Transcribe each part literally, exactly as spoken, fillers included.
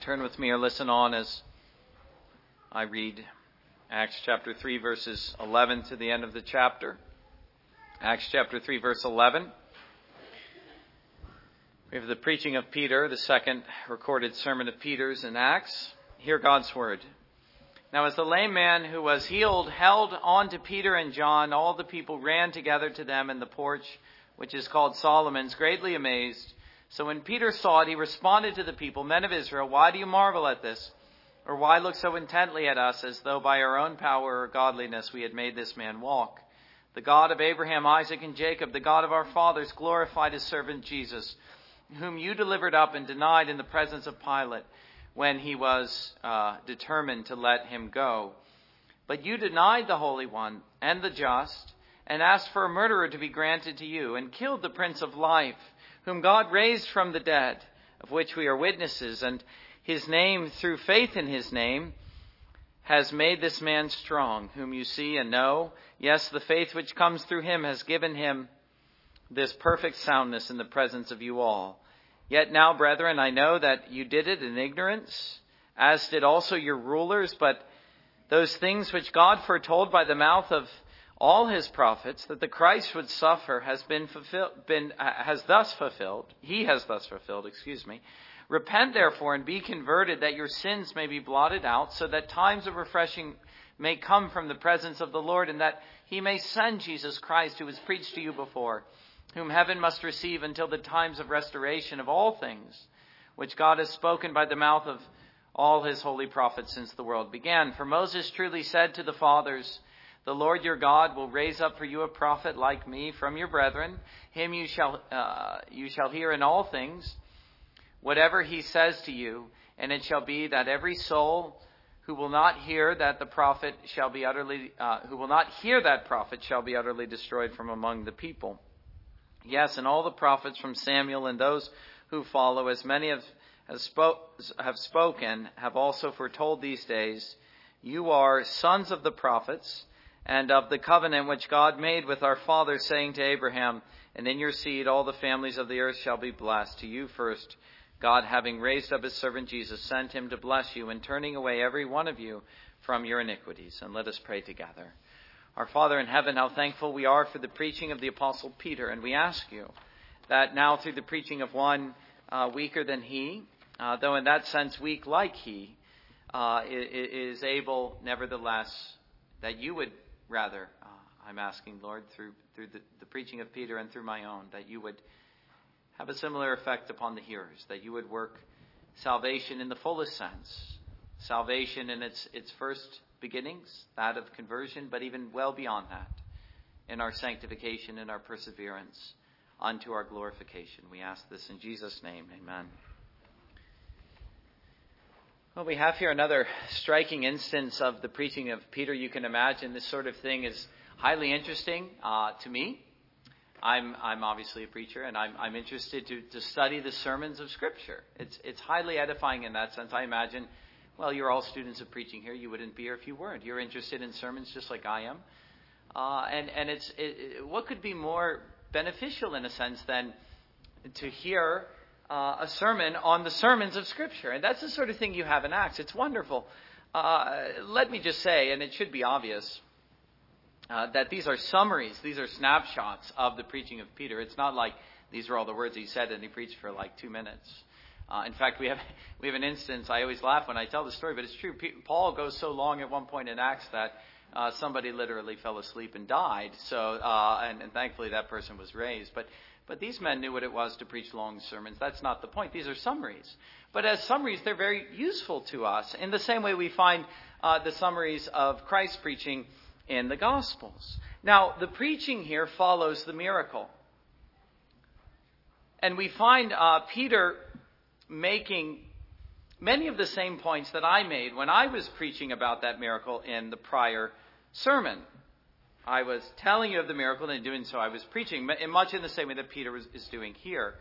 Turn with me or listen on as I read Acts chapter three, verses eleven to the end of the chapter. Acts chapter three, verse eleven. We have the preaching of Peter, the second recorded sermon of Peter's in Acts. Hear God's word. Now as the lame man who was healed held on to Peter and John, all the people ran together to them in the porch, which is called Solomon's, greatly amazed. So when Peter saw it, he responded to the people, "Men of Israel, why do you marvel at this? Or why look so intently at us, as though by our own power or godliness we had made this man walk? The God of Abraham, Isaac, and Jacob, the God of our fathers, glorified his servant Jesus, whom you delivered up and denied in the presence of Pilate when he was uh, determined to let him go. But you denied the Holy One and the Just, and asked for a murderer to be granted to you, and killed the Prince of Life, whom God raised from the dead, of which we are witnesses, and his name, through faith in his name, has made this man strong, whom you see and know. Yes, the faith which comes through him has given him this perfect soundness in the presence of you all. Yet now, brethren, I know that you did it in ignorance, as did also your rulers, but those things which God foretold by the mouth of all his prophets, that the Christ would suffer, has been fulfilled, been, has thus fulfilled. He has thus fulfilled, excuse me. Repent, therefore, and be converted, that your sins may be blotted out, so that times of refreshing may come from the presence of the Lord, and that he may send Jesus Christ, who was preached to you before, whom heaven must receive until the times of restoration of all things, which God has spoken by the mouth of all his holy prophets since the world began. For Moses truly said to the fathers, 'The Lord your God will raise up for you a prophet like me from your brethren. Him you shall uh, you shall hear in all things, whatever he says to you. And it shall be that every soul who will not hear that the prophet shall be utterly uh, who will not hear that prophet shall be utterly destroyed from among the people. Yes, and all the prophets from Samuel and those who follow, as many have have, spoke, have spoken, have also foretold these days. You are sons of the prophets, and of the covenant which God made with our father, saying to Abraham, 'And in your seed all the families of the earth shall be blessed.' To you first, God, having raised up his servant Jesus, sent him to bless you, and turning away every one of you from your iniquities." And let us pray together. Our Father in heaven, how thankful we are for the preaching of the Apostle Peter. And we ask you that now through the preaching of one uh, weaker than he, uh, though in that sense weak like he, uh, is able nevertheless, that you would Rather, uh, I'm asking, Lord, through through the, the preaching of Peter and through my own, that you would have a similar effect upon the hearers, that you would work salvation in the fullest sense, salvation in its, its first beginnings, that of conversion, but even well beyond that, in our sanctification, in our perseverance, unto our glorification. We ask this in Jesus' name, amen. Well, we have here another striking instance of the preaching of Peter. You can imagine this sort of thing is highly interesting uh, to me. I'm I'm obviously a preacher, and I'm I'm interested to, to study the sermons of Scripture. It's it's highly edifying in that sense. I imagine, well, you're all students of preaching here. You wouldn't be here if you weren't. You're interested in sermons just like I am. Uh, and and it's it, what could be more beneficial in a sense than to hear Uh, a sermon on the sermons of Scripture. And that's the sort of thing you have in Acts. It's wonderful. Uh, let me just say, and it should be obvious, uh, that these are summaries. These are snapshots of the preaching of Peter. It's not like these are all the words he said and he preached for like two minutes. Uh, in fact, we have we have an instance. I always laugh when I tell the story, but it's true. Paul goes so long at one point in Acts that uh, somebody literally fell asleep and died. So, uh, and, and thankfully that person was raised. But But these men knew what it was to preach long sermons. That's not the point. These are summaries. But as summaries, they're very useful to us. In the same way we find uh, the summaries of Christ's preaching in the Gospels. Now, the preaching here follows the miracle. And we find uh, Peter making many of the same points that I made when I was preaching about that miracle in the prior sermon. I was telling you of the miracle, and in doing so I was preaching, in much in the same way that Peter was, is doing here.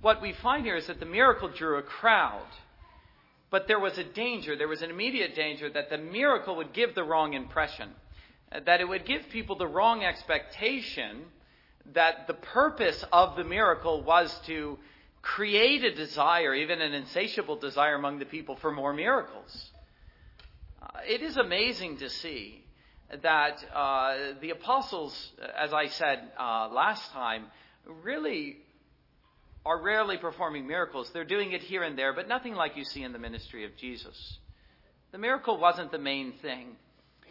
What we find here is that the miracle drew a crowd, but there was a danger, there was an immediate danger that the miracle would give the wrong impression, that it would give people the wrong expectation that the purpose of the miracle was to create a desire, even an insatiable desire among the people for more miracles. Uh, it is amazing to see that uh, the apostles, as I said uh, last time, really are rarely performing miracles. They're doing it here and there, but nothing like you see in the ministry of Jesus. The miracle wasn't the main thing.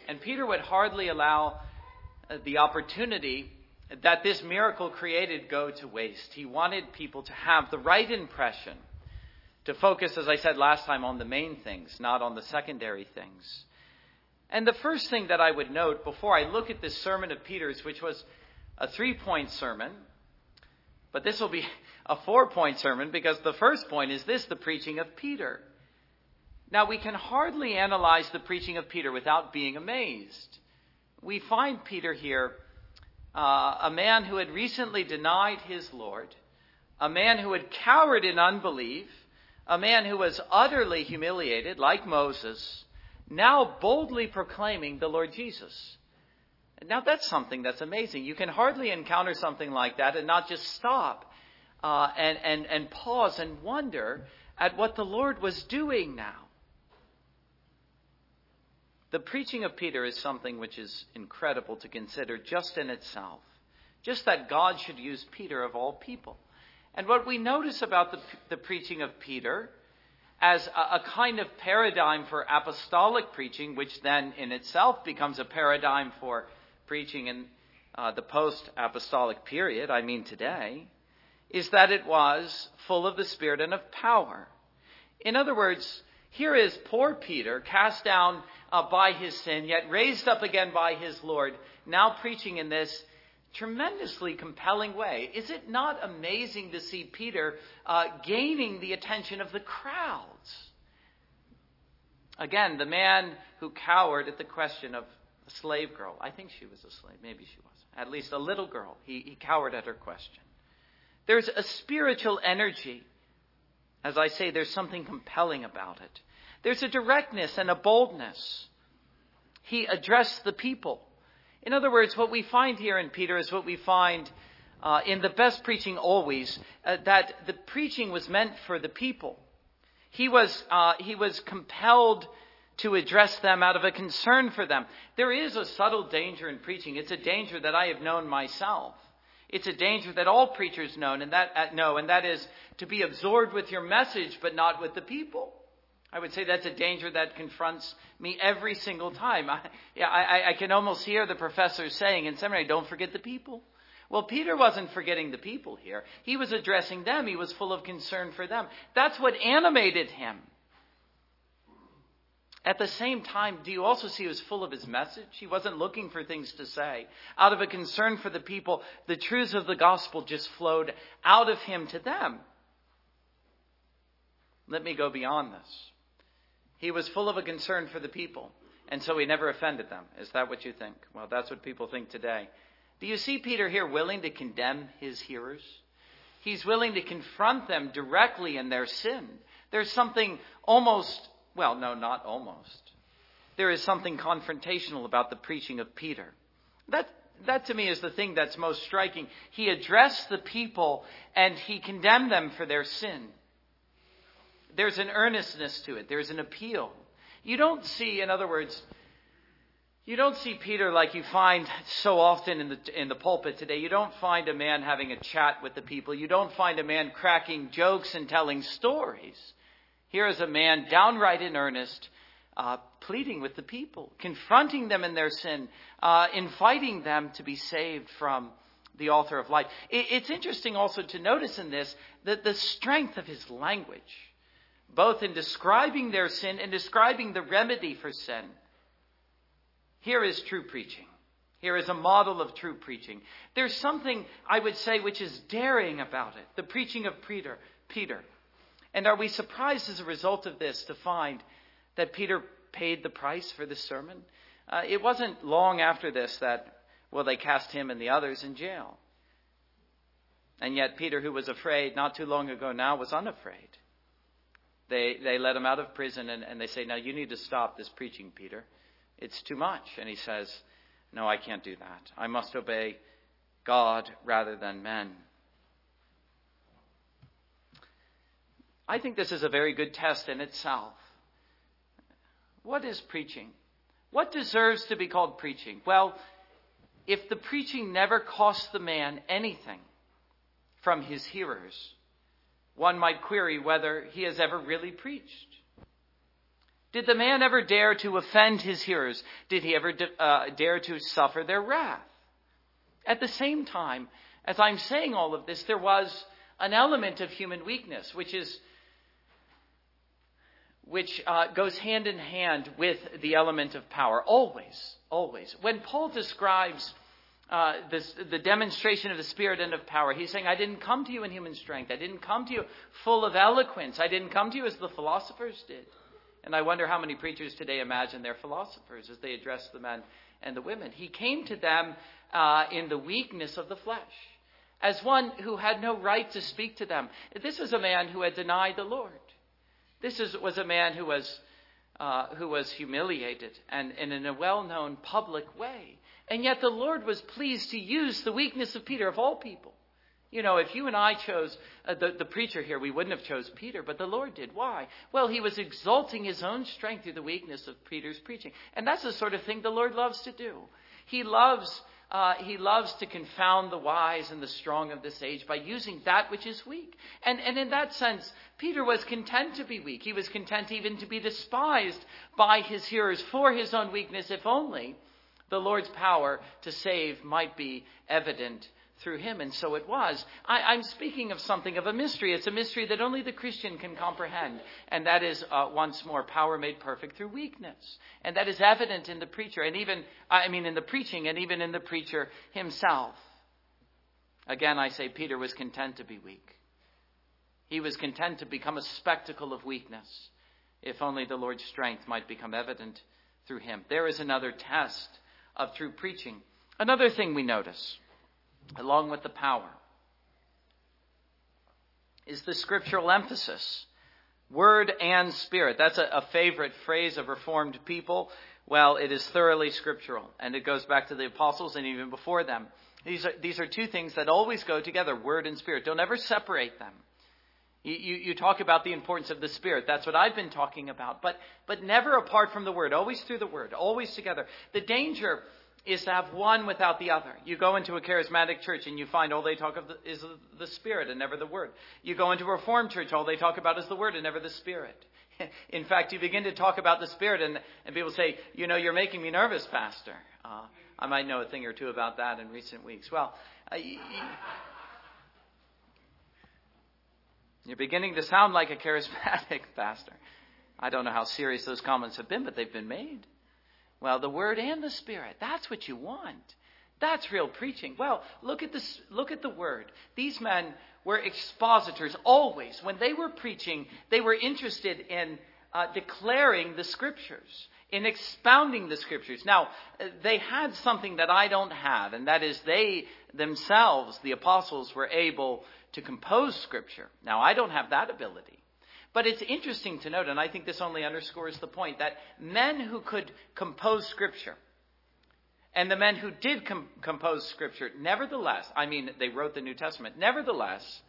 And Peter would hardly allow the opportunity that this miracle created go to waste. He wanted people to have the right impression, to focus, as I said last time, on the main things, not on the secondary things. And the first thing that I would note before I look at this sermon of Peter's, which was a three-point sermon, but this will be a four-point sermon because the first point is this, the preaching of Peter. Now, we can hardly analyze the preaching of Peter without being amazed. We find Peter here, uh, a man who had recently denied his Lord, a man who had cowered in unbelief, a man who was utterly humiliated, like Moses, now boldly proclaiming the Lord Jesus. Now, that's something that's amazing. You can hardly encounter something like that and not just stop uh, and, and, and pause and wonder at what the Lord was doing now. The preaching of Peter is something which is incredible to consider just in itself. Just that God should use Peter of all people. And what we notice about the, the preaching of Peter as a, a kind of paradigm for apostolic preaching, which then in itself becomes a paradigm for preaching in uh, the post-apostolic period, I mean today, is that it was full of the Spirit and of power. In other words, here is poor Peter, cast down uh, by his sin, yet raised up again by his Lord, now preaching in this tremendously compelling way. Is it not amazing to see Peter uh, gaining the attention of the crowds? Again, the man who cowered at the question of a slave girl. I think she was a slave. Maybe she was. At least a little girl. He, he cowered at her question. There's a spiritual energy. As I say, there's something compelling about it. There's a directness and a boldness. He addressed the people. In other words, what we find here in Peter is what we find uh, in the best preaching always, uh, that the preaching was meant for the people. He was, uh, he was compelled to address them out of a concern for them. There is a subtle danger in preaching. It's a danger that I have known myself. It's a danger that all preachers know, and that know, and that is to be absorbed with your message, but not with the people. I would say that's a danger that confronts me every single time. I, yeah, I, I can almost hear the professor saying in seminary, "Don't forget the people." Well, Peter wasn't forgetting the people here. He was addressing them. He was full of concern for them. That's what animated him. At the same time, do you also see he was full of his message? He wasn't looking for things to say. Out of a concern for the people, the truths of the gospel just flowed out of him to them. Let me go beyond this. He was full of a concern for the people, and so he never offended them. Is that what you think? Well, that's what people think today. Do you see Peter here willing to condemn his hearers? He's willing to confront them directly in their sin. There's something almost... Well, no, not almost. There is something confrontational about the preaching of Peter. That, that to me is the thing that's most striking. He addressed the people and he condemned them for their sin. There's an earnestness to it. There's an appeal. You don't see, in other words, you don't see Peter like you find so often in the in the pulpit today. You don't find a man having a chat with the people. You don't find a man cracking jokes and telling stories. Here is a man downright in earnest, uh, pleading with the people, confronting them in their sin, uh, inviting them to be saved from the author of life. It, it's interesting also to notice in this that the strength of his language, both in describing their sin and describing the remedy for sin. Here is true preaching. Here is a model of true preaching. There's something, I would say, which is daring about it. The preaching of Peter, Peter. And are we surprised as a result of this to find that Peter paid the price for this sermon? Uh, it wasn't long after this that, well, they cast him and the others in jail. And yet Peter, who was afraid not too long ago now, was unafraid. They they let him out of prison and, and they say, now you need to stop this preaching, Peter. It's too much. And he says, no, I can't do that. I must obey God rather than men. I think this is a very good test in itself. What is preaching? What deserves to be called preaching? Well, if the preaching never costs the man anything from his hearers, one might query whether he has ever really preached. Did the man ever dare to offend his hearers? Did he ever uh, dare to suffer their wrath? At the same time, as I'm saying all of this, there was an element of human weakness, which is which uh, goes hand in hand with the element of power. Always, always. When Paul describes uh, this, the demonstration of the Spirit and of power, he's saying, I didn't come to you in human strength. I didn't come to you full of eloquence. I didn't come to you as the philosophers did. And I wonder how many preachers today imagine they're philosophers as they address the men and the women. He came to them uh, in the weakness of the flesh, as one who had no right to speak to them. This is a man who had denied the Lord. This is, was a man who was uh, who was humiliated and, and in a well-known public way. And yet the Lord was pleased to use the weakness of Peter, of all people. You know, if you and I chose uh, the, the preacher here, we wouldn't have chose Peter, but the Lord did. Why? Well, he was exalting his own strength through the weakness of Peter's preaching. And that's the sort of thing the Lord loves to do. He loves, uh, he loves to confound the wise and the strong of this age by using that which is weak. And, and in that sense, Peter was content to be weak. He was content even to be despised by his hearers for his own weakness, if only the Lord's power to save might be evident through him. And so it was. I, I'm speaking of something of a mystery. It's a mystery that only the Christian can comprehend. And that is, uh, once more, power made perfect through weakness. And that is evident in the preacher and even, I mean, in the preaching and even in the preacher himself. Again, I say Peter was content to be weak. He was content to become a spectacle of weakness, if only the Lord's strength might become evident through him. There is another test of true preaching. Another thing we notice, along with the power, is the scriptural emphasis, word and spirit. That's a, a favorite phrase of Reformed people. Well, it is thoroughly scriptural, and it goes back to the apostles and even before them. These are, these are two things that always go together, word and spirit. Don't ever separate them. You, you, you talk about the importance of the Spirit. That's what I've been talking about, but, but never apart from the word, always through the word, always together. The danger is to have one without the other. You go into a charismatic church and you find all they talk of the, is the Spirit and never the Word. You go into a Reformed church, all they talk about is the Word and never the Spirit. In fact, you begin to talk about the Spirit and, and people say, you know, you're making me nervous, Pastor. Uh, I might know a thing or two about that in recent weeks. Well, uh, you're beginning to sound like a charismatic pastor. I don't know how serious those comments have been, but they've been made. Well, the word and the spirit, that's what you want. That's real preaching. Well, look at this, look at the word. These men were expositors always. When they were preaching, they were interested in uh, declaring the scriptures, in expounding the scriptures. Now, they had something that I don't have, and that is they themselves, the apostles, were able to compose scripture. Now, I don't have that ability. But it's interesting to note, and I think this only underscores the point, that men who could compose Scripture and the men who did com- compose Scripture, nevertheless, I mean, they wrote the New Testament, nevertheless,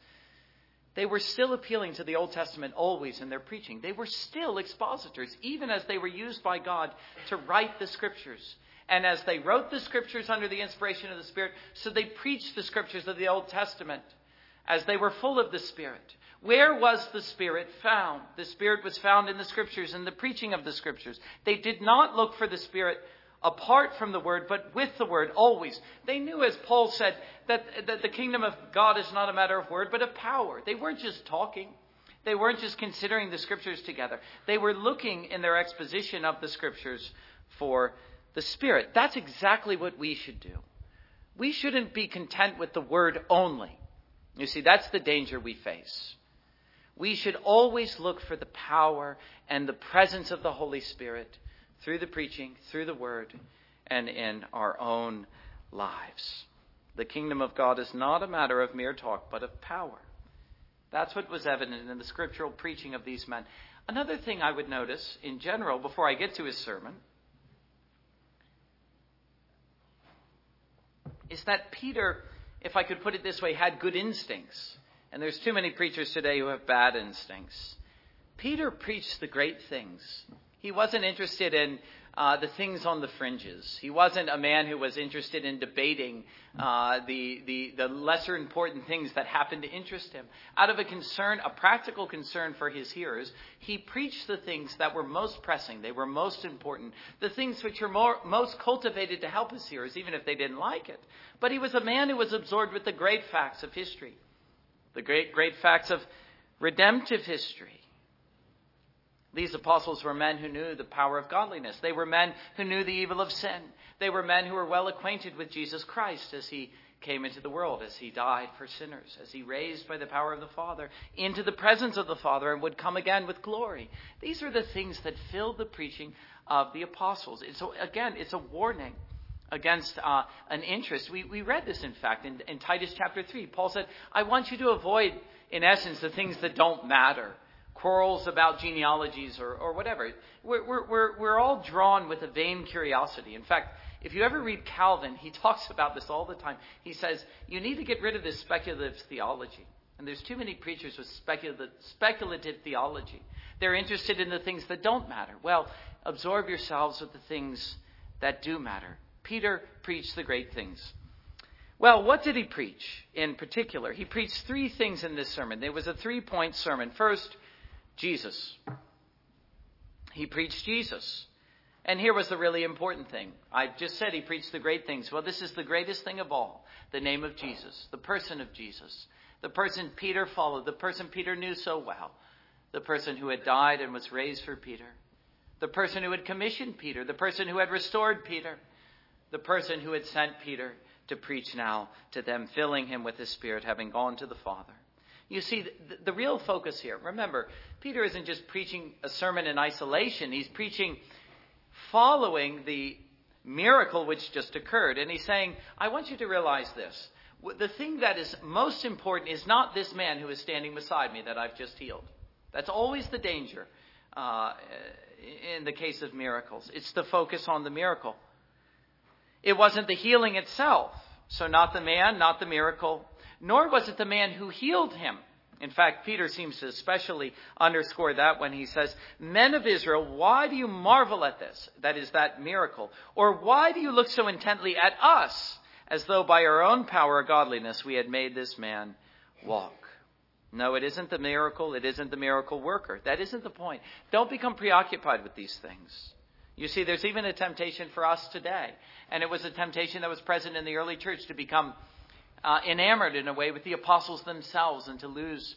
they were still appealing to the Old Testament always in their preaching. They were still expositors, even as they were used by God to write the Scriptures. And as they wrote the Scriptures under the inspiration of the Spirit, so they preached the Scriptures of the Old Testament as they were full of the Spirit. Where was the Spirit found? The Spirit was found in the Scriptures, in the preaching of the Scriptures. They did not look for the Spirit apart from the Word, but with the Word, always. They knew, as Paul said, that, that the kingdom of God is not a matter of word, but of power. They weren't just talking. They weren't just considering the Scriptures together. They were looking in their exposition of the Scriptures for the Spirit. That's exactly what we should do. We shouldn't be content with the Word only. You see, that's the danger we face. We should always look for the power and the presence of the Holy Spirit through the preaching, through the word, and in our own lives. The kingdom of God is not a matter of mere talk, but of power. That's what was evident in the scriptural preaching of these men. Another thing I would notice in general before I get to his sermon is that Peter, if I could put it this way, had good instincts. And there's too many preachers today who have bad instincts. Peter preached the great things. He wasn't interested in uh, the things on the fringes. He wasn't a man who was interested in debating uh, the, the, the lesser important things that happened to interest him. Out of a concern, a practical concern for his hearers, he preached the things that were most pressing. They were most important. The things which were more, most cultivated to help his hearers, even if they didn't like it. But he was a man who was absorbed with the great facts of history. The great, great facts of redemptive history. These apostles were men who knew the power of godliness. They were men who knew the evil of sin. They were men who were well acquainted with Jesus Christ as he came into the world, as he died for sinners, as he raised by the power of the Father into the presence of the Father and would come again with glory. These are the things that filled the preaching of the apostles. And so, again, it's a warning against uh, an interest. We, we read this, in fact, in, in Titus chapter three. Paul said, I want you to avoid, in essence, the things that don't matter. Quarrels about genealogies or, or whatever. We're, we're, we're, we're all drawn with a vain curiosity. In fact, if you ever read Calvin, he talks about this all the time. He says, you need to get rid of this speculative theology. And there's too many preachers with speculative, speculative theology. They're interested in the things that don't matter. Well, absorb yourselves with the things that do matter. Peter preached the great things. Well, what did he preach in particular? He preached three things in this sermon. There was a three-point sermon. First, Jesus. He preached Jesus. And here was the really important thing. I just said he preached the great things. Well, this is the greatest thing of all. The name of Jesus. The person of Jesus. The person Peter followed. The person Peter knew so well. The person who had died and was raised for Peter. The person who had commissioned Peter. The person who had restored Peter. The person who had sent Peter to preach now to them, filling him with his Spirit, having gone to the Father. You see, the, the real focus here, remember, Peter isn't just preaching a sermon in isolation. He's preaching following the miracle which just occurred. And he's saying, I want you to realize this. The thing that is most important is not this man who is standing beside me that I've just healed. That's always the danger uh, in the case of miracles. It's the focus on the miracle. It wasn't the healing itself. So not the man, not the miracle, nor was it the man who healed him. In fact, Peter seems to especially underscore that when he says, men of Israel, why do you marvel at this? That is that miracle. Or why do you look so intently at us as though by our own power or godliness we had made this man walk? No, it isn't the miracle. It isn't the miracle worker. That isn't the point. Don't become preoccupied with these things. You see, there's even a temptation for us today. And it was a temptation that was present in the early church to become uh, enamored in a way with the apostles themselves and to lose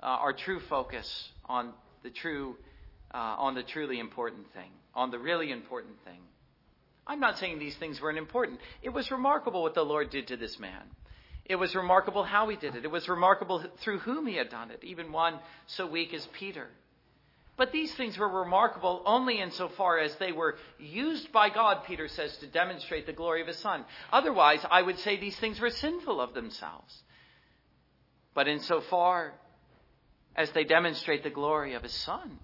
uh, our true focus on the true, uh, on the truly important thing, on the really important thing. I'm not saying these things weren't important. It was remarkable what the Lord did to this man. It was remarkable how he did it. It was remarkable through whom he had done it, even one so weak as Peter. But these things were remarkable only insofar as they were used by God, Peter says, to demonstrate the glory of his Son. Otherwise, I would say these things were sinful of themselves. But insofar as they demonstrate the glory of his Son,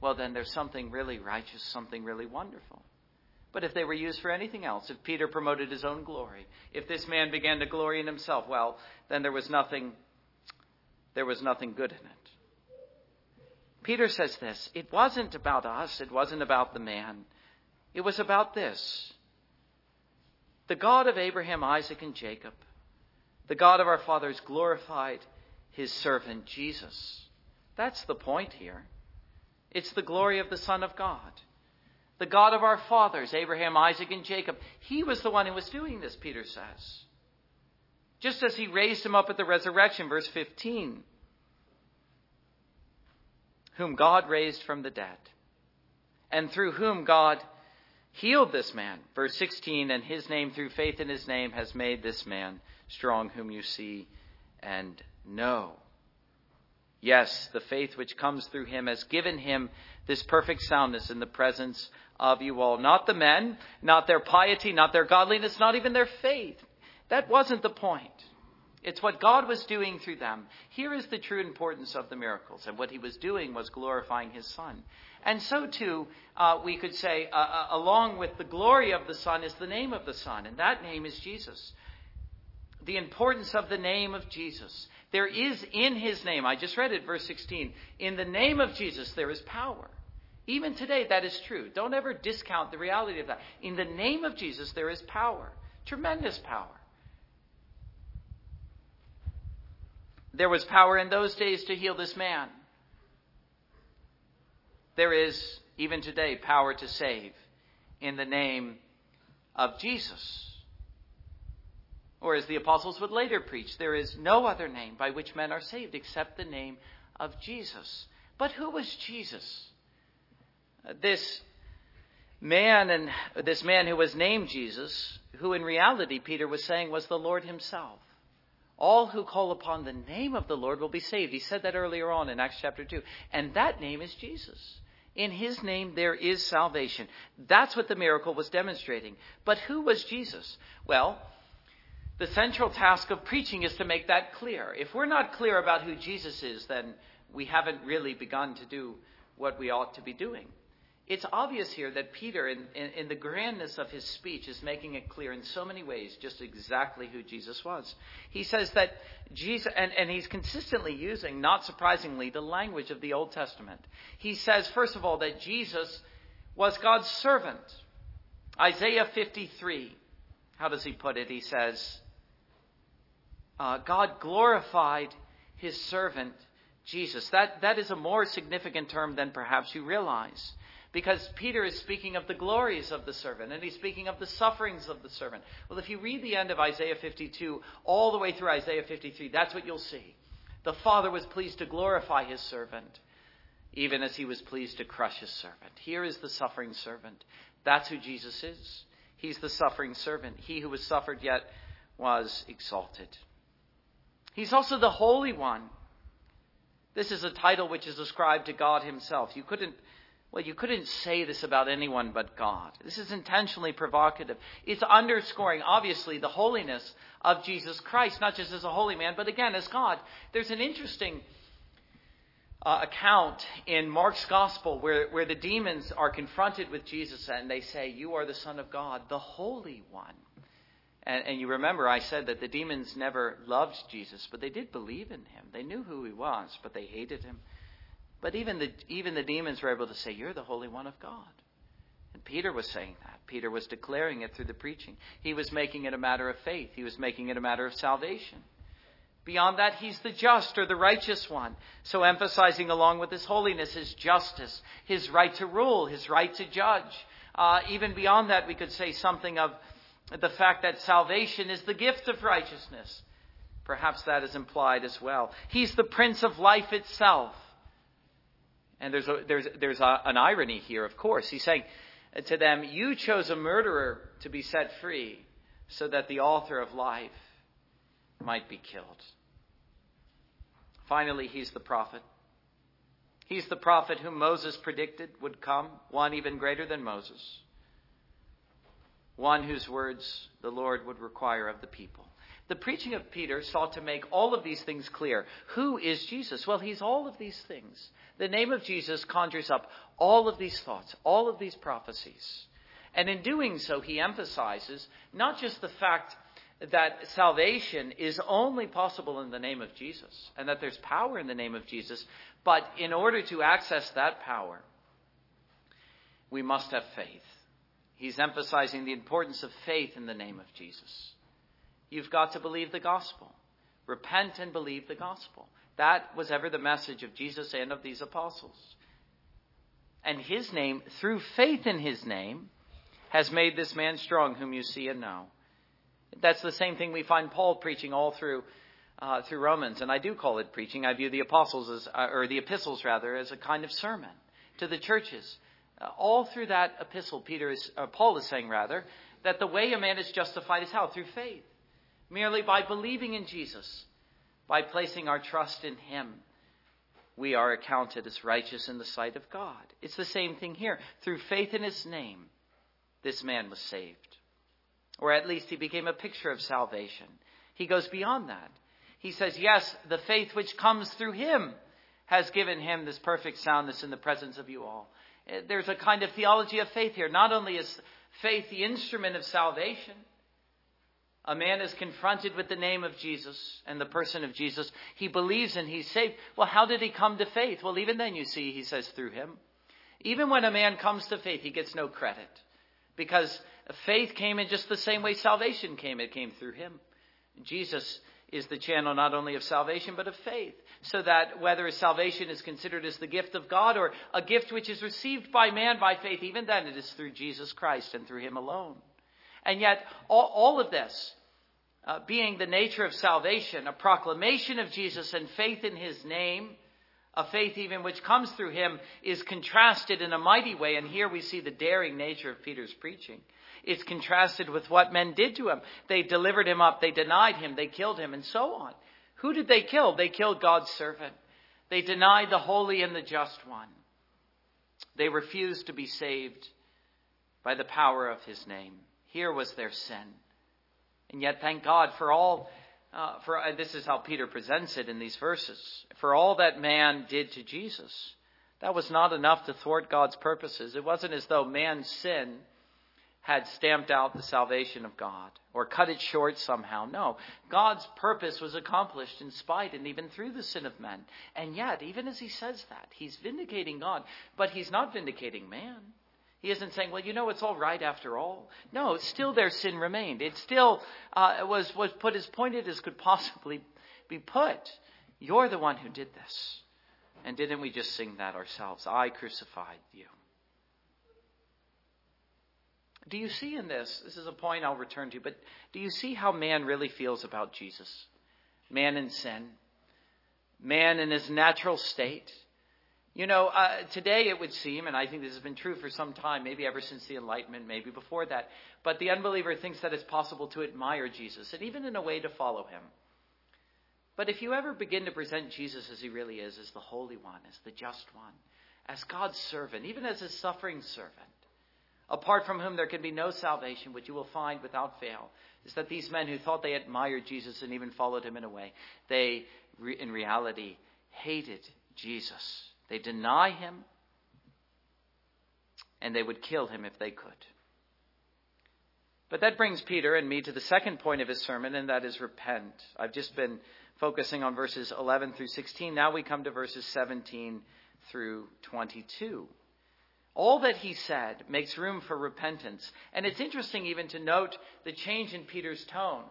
well, then there's something really righteous, something really wonderful. But if they were used for anything else, if Peter promoted his own glory, if this man began to glory in himself, well, then there was nothing, there was nothing good in it. Peter says this, it wasn't about us, it wasn't about the man, it was about this. The God of Abraham, Isaac, and Jacob, the God of our fathers glorified his servant Jesus. That's the point here. It's the glory of the Son of God. The God of our fathers, Abraham, Isaac, and Jacob, he was the one who was doing this, Peter says. Just as he raised him up at the resurrection, verse fifteen. Whom God raised from the dead, and through whom God healed this man. Verse sixteen, and his name, through faith in his name, has made this man strong, whom you see and know. Yes, the faith which comes through him has given him this perfect soundness in the presence of you all. Not the men, not their piety, not their godliness, not even their faith. That wasn't the point. It's what God was doing through them. Here is the true importance of the miracles. And what he was doing was glorifying his Son. And so, too, uh, we could say, uh, uh, along with the glory of the Son is the name of the Son. And that name is Jesus. The importance of the name of Jesus. There is in his name, I just read it, verse sixteen, in the name of Jesus there is power. Even today that is true. Don't ever discount the reality of that. In the name of Jesus there is power, tremendous power. There was power in those days to heal this man. There is, even today, power to save in the name of Jesus. Or as the apostles would later preach, there is no other name by which men are saved except the name of Jesus. But who was Jesus? This man and this man who was named Jesus, who in reality, Peter was saying, was the Lord himself. All who call upon the name of the Lord will be saved. He said that earlier on in Acts chapter two. And that name is Jesus. In his name there is salvation. That's what the miracle was demonstrating. But who was Jesus? Well, the central task of preaching is to make that clear. If we're not clear about who Jesus is, then we haven't really begun to do what we ought to be doing. It's obvious here that Peter, in, in, in the grandness of his speech, is making it clear in so many ways just exactly who Jesus was. He says that Jesus, and, and he's consistently using, not surprisingly, the language of the Old Testament. He says, first of all, that Jesus was God's servant. Isaiah fifty-three, how does he put it? He says, uh, God glorified his servant Jesus. That, that is a more significant term than perhaps you realize. Because Peter is speaking of the glories of the servant, and he's speaking of the sufferings of the servant. Well, if you read the end of Isaiah fifty-two all the way through Isaiah fifty-three, that's what you'll see. The Father was pleased to glorify his servant, even as he was pleased to crush his servant. Here is the suffering servant. That's who Jesus is. He's the suffering servant. He who was suffered yet was exalted. He's also the Holy One. This is a title which is ascribed to God himself. You couldn't Well, you couldn't say this about anyone but God. This is intentionally provocative. It's underscoring, obviously, the holiness of Jesus Christ, not just as a holy man, but again, as God. There's an interesting uh, account in Mark's gospel where, where the demons are confronted with Jesus and they say, "You are the Son of God, the Holy One." And, and you remember I said that the demons never loved Jesus, but they did believe in him. They knew who he was, but they hated him. But even the even the demons were able to say, "You're the Holy One of God." And Peter was saying that. Peter was declaring it through the preaching. He was making it a matter of faith. He was making it a matter of salvation. Beyond that, he's the just or the righteous one. So emphasizing along with his holiness, his justice, his right to rule, his right to judge. Uh, even beyond that, we could say something of the fact that salvation is the gift of righteousness. Perhaps that is implied as well. He's the Prince of Life itself. And there's a, there's there's a, an irony here, of course. He's saying to them, "You chose a murderer to be set free so that the author of life might be killed." Finally, he's the prophet. He's the prophet whom Moses predicted would come, one even greater than Moses, one whose words the Lord would require of the people. The preaching of Peter sought to make all of these things clear. Who is Jesus? Well, he's all of these things. The name of Jesus conjures up all of these thoughts, all of these prophecies. And in doing so, he emphasizes not just the fact that salvation is only possible in the name of Jesus and that there's power in the name of Jesus, but in order to access that power, we must have faith. He's emphasizing the importance of faith in the name of Jesus. You've got to believe the gospel. Repent and believe the gospel. That was ever the message of Jesus and of these apostles. And his name, through faith in his name, has made this man strong whom you see and know. That's the same thing we find Paul preaching all through uh, through Romans. And I do call it preaching. I view the apostles as, uh, or the epistles rather, as a kind of sermon to the churches. Uh, all through that epistle, Peter is, uh, Paul is saying rather, that the way a man is justified is how? Through faith. Merely by believing in Jesus, by placing our trust in him, we are accounted as righteous in the sight of God. It's the same thing here. Through faith in his name, this man was saved. Or at least he became a picture of salvation. He goes beyond that. He says, yes, the faith which comes through him has given him this perfect soundness in the presence of you all. There's a kind of theology of faith here. Not only is faith the instrument of salvation, a man is confronted with the name of Jesus and the person of Jesus. He believes and he's saved. Well, how did he come to faith? Well, even then, you see, he says through him. Even when a man comes to faith, he gets no credit, because faith came in just the same way salvation came. It came through him. Jesus is the channel not only of salvation, but of faith, so that whether salvation is considered as the gift of God or a gift which is received by man by faith, even then it is through Jesus Christ and through him alone. And yet all, all of this uh, being the nature of salvation, a proclamation of Jesus and faith in his name, a faith even which comes through him, is contrasted in a mighty way. And here we see the daring nature of Peter's preaching. It's contrasted with what men did to him. They delivered him up. They denied him. They killed him, and so on. Who did they kill? They killed God's servant. They denied the holy and the just one. They refused to be saved by the power of his name. Here was their sin. And yet, thank God for all, uh, for uh, this is how Peter presents it in these verses. For all that man did to Jesus, that was not enough to thwart God's purposes. It wasn't as though man's sin had stamped out the salvation of God or cut it short somehow. No, God's purpose was accomplished in spite and even through the sin of men. And yet, even as he says that, he's vindicating God, but he's not vindicating man. He isn't saying, well, you know, it's all right after all. No, still their sin remained. It still uh, was, was put as pointed as could possibly be put. You're the one who did this. And didn't we just sing that ourselves? I crucified you. Do you see in this, this is a point I'll return to, but do you see how man really feels about Jesus? Man in sin, man in his natural state. You know, uh, today it would seem, and I think this has been true for some time, maybe ever since the Enlightenment, maybe before that, but the unbeliever thinks that it's possible to admire Jesus and even in a way to follow him. But if you ever begin to present Jesus as he really is, as the Holy One, as the Just One, as God's servant, even as his suffering servant, apart from whom there can be no salvation, which you will find without fail, is that these men who thought they admired Jesus and even followed him in a way, they re- in reality hated Jesus. They deny him, and they would kill him if they could. But that brings Peter and me to the second point of his sermon, and that is repent. I've just been focusing on verses eleven through sixteen. Now we come to verses seventeen through twenty-two. All that he said makes room for repentance. And it's interesting even to note the change in Peter's tone.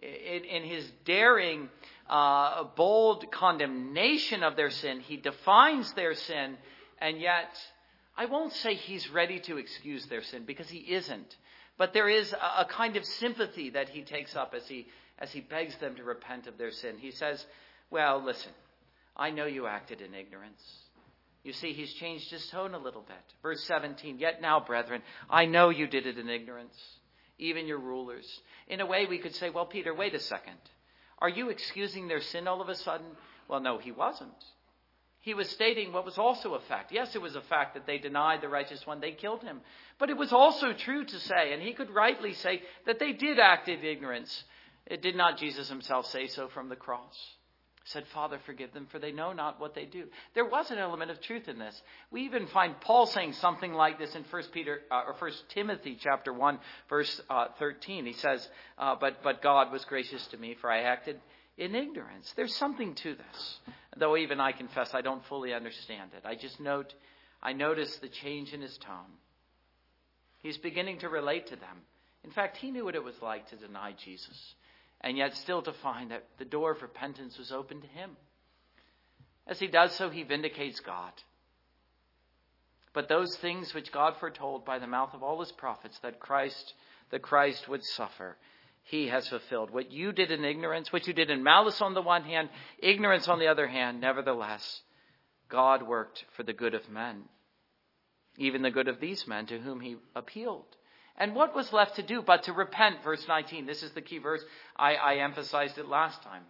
In, in his daring, uh, bold condemnation of their sin, he defines their sin. And yet, I won't say he's ready to excuse their sin, because he isn't. But there is a, a kind of sympathy that he takes up as he, as he begs them to repent of their sin. He says, well, listen, I know you acted in ignorance. You see, he's changed his tone a little bit. Verse seventeen, yet now, brethren, I know you did it in ignorance, even your rulers. In a way, we could say, well, Peter, wait a second. Are you excusing their sin all of a sudden? Well, no, he wasn't. He was stating what was also a fact. Yes, it was a fact that they denied the righteous one. They killed him. But it was also true to say, and he could rightly say, that they did act in ignorance. It did not Jesus himself say so from the cross? Said, Father, forgive them, for they know not what they do. There was an element of truth in this. We even find Paul saying something like this in First Peter uh, or First Timothy chapter one, verse uh, thirteen. He says, uh, "But but God was gracious to me, for I acted in ignorance." There's something to this, though even I confess I don't fully understand it. I just note, I notice the change in his tone. He's beginning to relate to them. In fact, he knew what it was like to deny Jesus. And yet still to find that the door of repentance was open to him. As he does so, he vindicates God. But those things which God foretold by the mouth of all his prophets, that Christ, the Christ would suffer, he has fulfilled. What you did in ignorance, what you did in malice on the one hand, ignorance on the other hand, nevertheless, God worked for the good of men, even the good of these men to whom he appealed. And what was left to do but to repent, verse nineteen. This is the key verse. I, I emphasized it last time.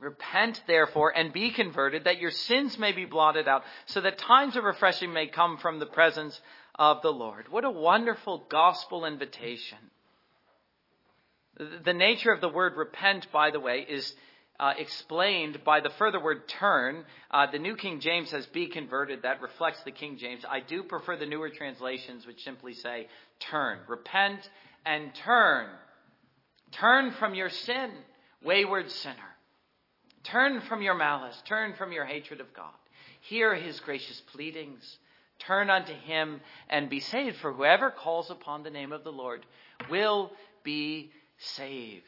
Repent, therefore, and be converted, that your sins may be blotted out, so that times of refreshing may come from the presence of the Lord. What a wonderful gospel invitation. The nature of the word repent, by the way, is Uh, explained by the further word turn. Uh, the New King James says be converted. That reflects the King James. I do prefer the newer translations, which simply say turn. Repent and turn. Turn from your sin, wayward sinner. Turn from your malice. Turn from your hatred of God. Hear his gracious pleadings. Turn unto him and be saved. For whoever calls upon the name of the Lord will be saved.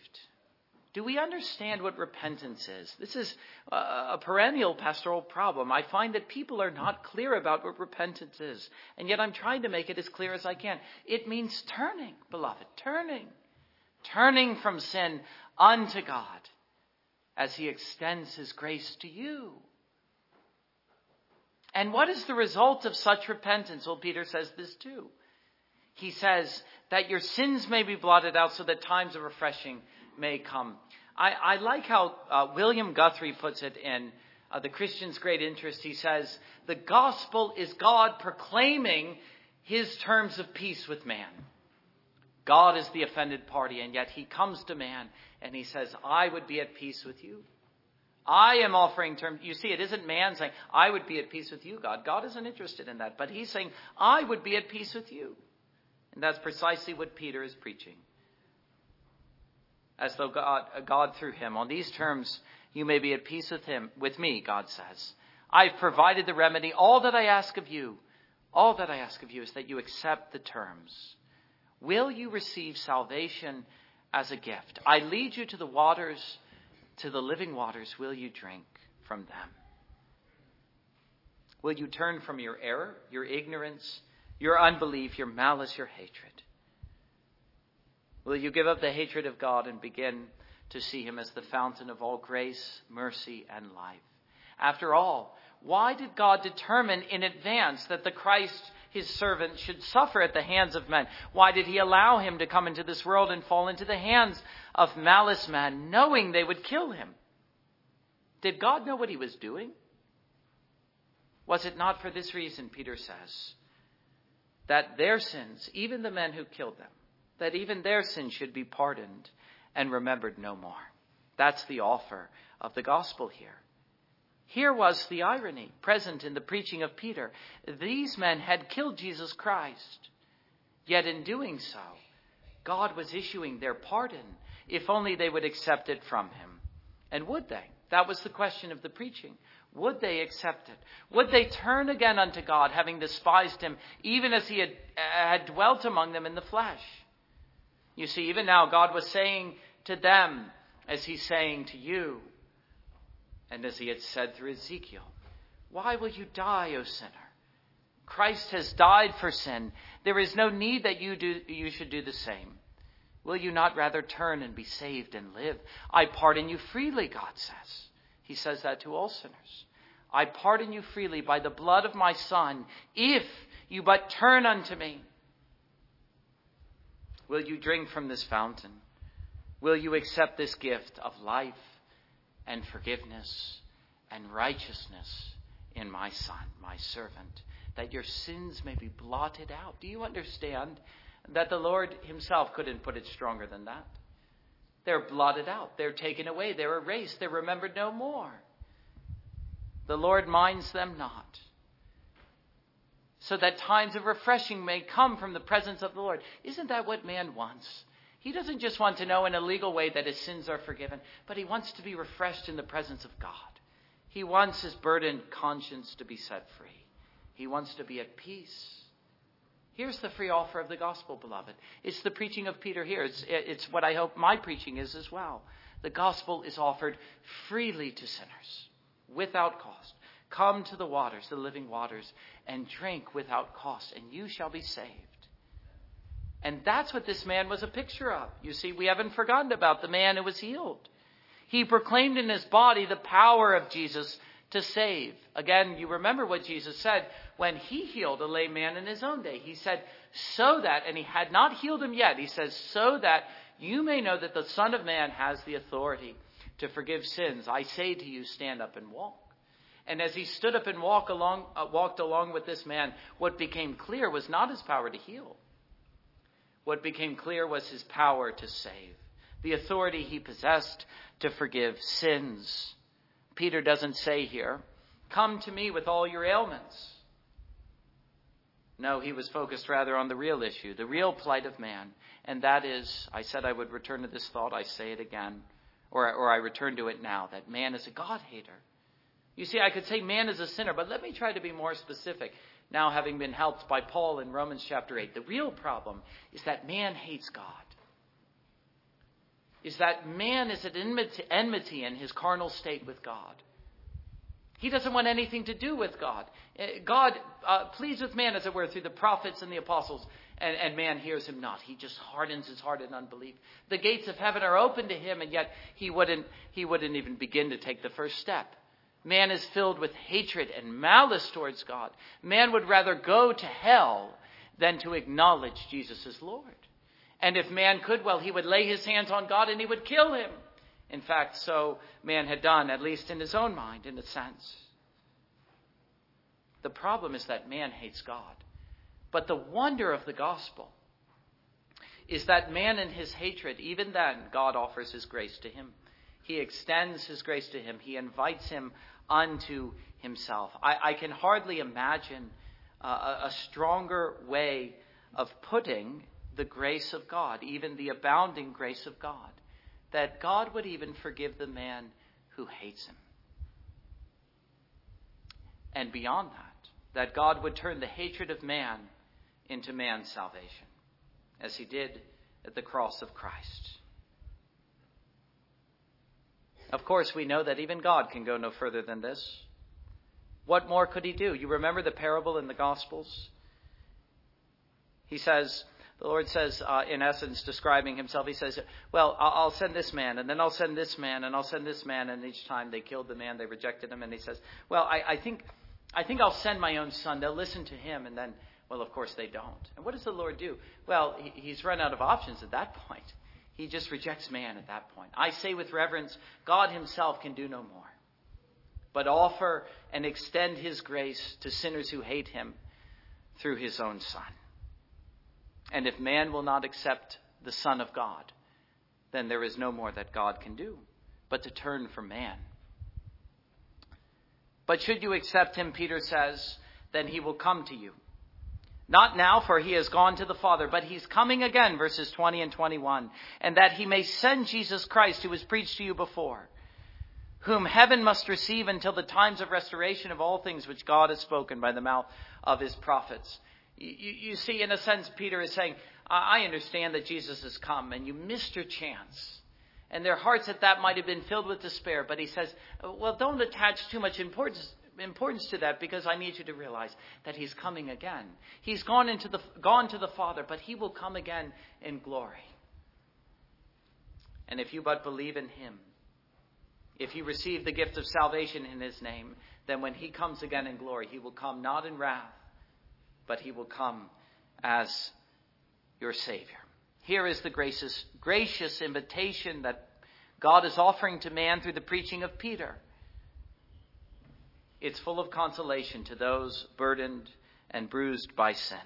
Do we understand what repentance is? This is a perennial pastoral problem. I find that people are not clear about what repentance is. And yet I'm trying to make it as clear as I can. It means turning, beloved, turning. Turning from sin unto God as he extends his grace to you. And what is the result of such repentance? Well, Peter says this too. He says that your sins may be blotted out so that times of refreshing may come. I, I like how uh, William Guthrie puts it in uh, The Christian's Great Interest. He says, the gospel is God proclaiming his terms of peace with man. God is the offended party, and yet he comes to man and he says, I would be at peace with you. I am offering terms. You see, it isn't man saying, I would be at peace with you, God. God isn't interested in that. But he's saying, I would be at peace with you. And that's precisely what Peter is preaching. As though God, God through him, on these terms, you may be at peace with him, with me, God says. I've provided the remedy. All that I ask of you, all that I ask of you is that you accept the terms. Will you receive salvation as a gift? I lead you to the waters, to the living waters. Will you drink from them? Will you turn from your error, your ignorance, your unbelief, your malice, your hatred? Will you give up the hatred of God and begin to see him as the fountain of all grace, mercy, and life? After all, why did God determine in advance that the Christ, his servant, should suffer at the hands of men? Why did he allow him to come into this world and fall into the hands of malice man, knowing they would kill him? Did God know what he was doing? Was it not for this reason, Peter says, that their sins, even the men who killed them, that even their sins should be pardoned and remembered no more? That's the offer of the gospel here. Here was the irony present in the preaching of Peter. These men had killed Jesus Christ. Yet in doing so, God was issuing their pardon, if only they would accept it from him. And would they? That was the question of the preaching. Would they accept it? Would they turn again unto God, having despised him, even as he had, had dwelt among them in the flesh? You see, even now, God was saying to them, as he's saying to you, and as he had said through Ezekiel, why will you die, O sinner? Christ has died for sin. There is no need that you do, you should do the same. Will you not rather turn and be saved and live? I pardon you freely, God says. He says that to all sinners. I pardon you freely by the blood of my Son, if you but turn unto me. Will you drink from this fountain? Will you accept this gift of life and forgiveness and righteousness in my Son, my servant, that your sins may be blotted out? Do you understand that the Lord himself couldn't put it stronger than that? They're blotted out. They're taken away. They're erased. They're remembered no more. The Lord minds them not. So that times of refreshing may come from the presence of the Lord. Isn't that what man wants? He doesn't just want to know in a legal way that his sins are forgiven, but he wants to be refreshed in the presence of God. He wants his burdened conscience to be set free. He wants to be at peace. Here's the free offer of the gospel, beloved. It's the preaching of Peter here. It's, it's what I hope my preaching is as well. The gospel is offered freely to sinners, without cost. Come to the waters, the living waters, and drink without cost, and you shall be saved. And that's what this man was a picture of. You see, we haven't forgotten about the man who was healed. He proclaimed in his body the power of Jesus to save. Again, you remember what Jesus said when he healed a lay man in his own day. He said, so that, and he had not healed him yet. He says, so that you may know that the Son of Man has the authority to forgive sins. I say to you, stand up and walk. And as he stood up and walk along, uh, walked along with this man, what became clear was not his power to heal. What became clear was his power to save, the authority he possessed to forgive sins. Peter doesn't say here, come to me with all your ailments. No, he was focused rather on the real issue, the real plight of man. And that is, I said I would return to this thought, I say it again, or, or I return to it now, that man is a God-hater. You see, I could say man is a sinner, but let me try to be more specific. Now, having been helped by Paul in Romans chapter eight, the real problem is that man hates God. Is that man is at enmity in his carnal state with God. He doesn't want anything to do with God. God uh, pleads with man, as it were, through the prophets and the apostles, and, and man hears him not. He just hardens his heart in unbelief. The gates of heaven are open to him, and yet he wouldn't, he wouldn't even begin to take the first step. Man is filled with hatred and malice towards God. Man would rather go to hell than to acknowledge Jesus as Lord. And if man could, well, he would lay his hands on God and he would kill him. In fact, so man had done, at least in his own mind, in a sense. The problem is that man hates God. But the wonder of the gospel is that man in his hatred, even then, God offers his grace to him. He extends his grace to him. He invites him unto himself. I, I can hardly imagine uh, a stronger way of putting the grace of God, even the abounding grace of God, that God would even forgive the man who hates him. And beyond that, that God would turn the hatred of man into man's salvation, as he did at the cross of Christ. Of course, we know that even God can go no further than this. What more could he do? You remember the parable in the Gospels? He says, the Lord says, uh, in essence, describing himself, he says, well, I'll send this man, and then I'll send this man, and I'll send this man. And each time they killed the man, they rejected him. And he says, well, I, I think I think I'll send my own son. They'll listen to him. And then, well, of course, they don't. And what does the Lord do? Well, he, he's run out of options at that point. He just rejects man at that point. I say with reverence, God himself can do no more, but offer and extend his grace to sinners who hate him through his own son. And if man will not accept the Son of God, then there is no more that God can do but to turn from man. But should you accept him, Peter says, then he will come to you. Not now, for he has gone to the Father, but he's coming again, verses twenty and twenty-one, and that he may send Jesus Christ, who was preached to you before, whom heaven must receive until the times of restoration of all things which God has spoken by the mouth of his prophets. You, you see, in a sense, Peter is saying, I understand that Jesus has come and you missed your chance. And their hearts at that might have been filled with despair. But he says, well, don't attach too much importance, importance to that, because I need you to realize that he's coming again. He's gone into the gone to the Father, but he will come again in glory. And if you but believe in him, if you receive the gift of salvation in his name, then when he comes again in glory, he will come not in wrath, but he will come as your Savior. Here is the gracious, gracious invitation that God is offering to man through the preaching of Peter. It's full of consolation to those burdened and bruised by sin.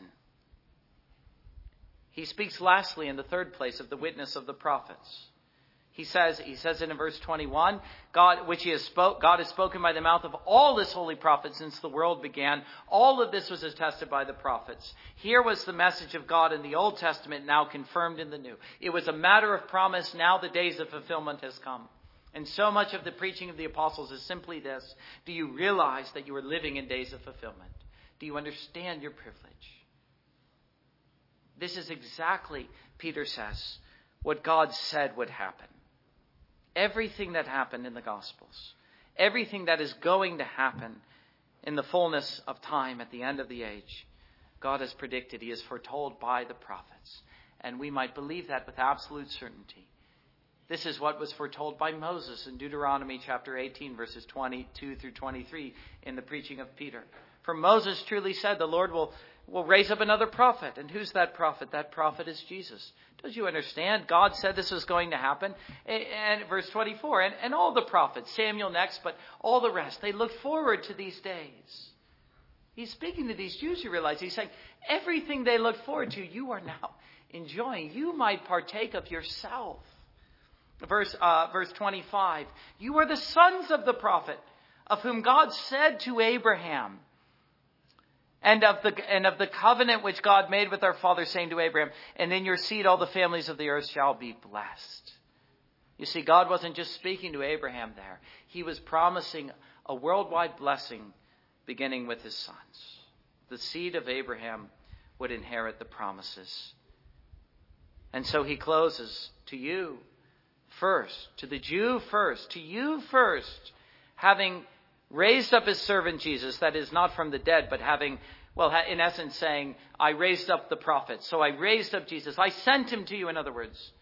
He speaks lastly in the third place of the witness of the prophets. He says, he says it in verse twenty-one, God, which he has spoke, God has spoken by the mouth of all his holy prophets since the world began. All of this was attested by the prophets. Here was the message of God in the Old Testament, now confirmed in the New. It was a matter of promise. Now the days of fulfillment has come. And so much of the preaching of the apostles is simply this. Do you realize that you are living in days of fulfillment? Do you understand your privilege? This is exactly, Peter says, what God said would happen. Everything that happened in the Gospels, everything that is going to happen in the fullness of time at the end of the age, God has predicted. He has foretold by the prophets. And we might believe that with absolute certainty. This is what was foretold by Moses in Deuteronomy chapter eighteen, verses twenty-two through twenty-three in the preaching of Peter. For Moses truly said, the Lord will, will raise up another prophet. And who's that prophet? That prophet is Jesus. Don't you understand? God said this was going to happen. And verse twenty-four, and, and all the prophets, Samuel next, but all the rest, they looked forward to these days. He's speaking to these Jews, you realize. He's saying, everything they looked forward to, you are now enjoying. You might partake of yourself. Verse, uh, verse twenty-five, you are the sons of the prophet of whom God said to Abraham, and of the and of the covenant which God made with our father, saying to Abraham, and in your seed all the families of the earth shall be blessed. You see, God wasn't just speaking to Abraham there. He was promising a worldwide blessing beginning with his sons. The seed of Abraham would inherit the promises. And so he closes, to you first, to the Jew first, to you first, having raised up his servant Jesus, that is not from the dead, but having, well, in essence saying, I raised up the prophet. So I raised up Jesus. I sent him to you, in other words,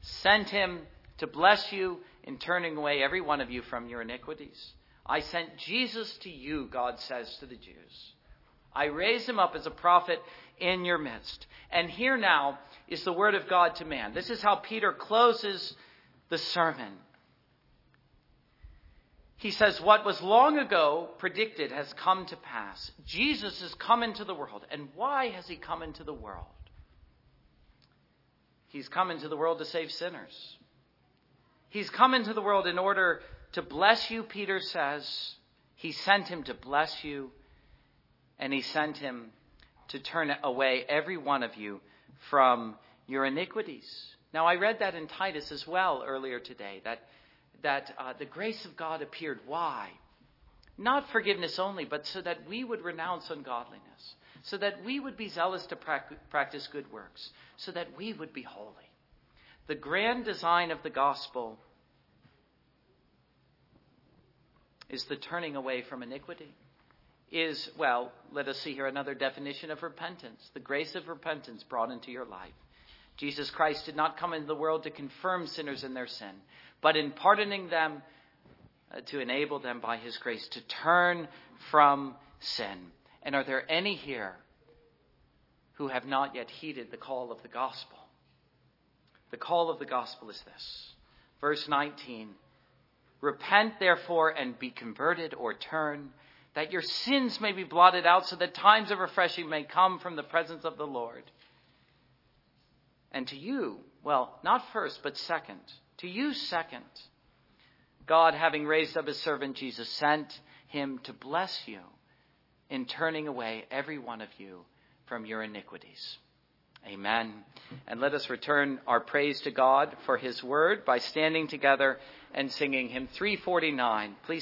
sent him to bless you in turning away every one of you from your iniquities. I sent Jesus to you, God says to the Jews. I raised him up as a prophet in your midst. And here now is the word of God to man. This is how Peter closes the sermon. He says, what was long ago predicted has come to pass. Jesus has come into the world. And why has he come into the world? He's come into the world to save sinners. He's come into the world in order to bless you, Peter says. He sent him to bless you, and he sent him to turn away every one of you from your iniquities. Now, I read that in Titus as well earlier today, that that uh, the grace of God appeared. Why? Not forgiveness only, but so that we would renounce ungodliness, so that we would be zealous to practice good works, so that we would be holy. The grand design of the gospel is the turning away from iniquity. Is, well, let us see here another definition of repentance. The grace of repentance brought into your life. Jesus Christ did not come into the world to confirm sinners in their sin, but in pardoning them, uh, to enable them by his grace to turn from sin. And are there any here who have not yet heeded the call of the gospel? The call of the gospel is this. Verse nineteen, repent, therefore, and be converted or turn, that your sins may be blotted out, so that times of refreshing may come from the presence of the Lord. And to you, well, not first, but second, to you second, God, having raised up his servant Jesus, sent him to bless you in turning away every one of you from your iniquities. Amen. And let us return our praise to God for his word by standing together and singing hymn three forty-nine. Please.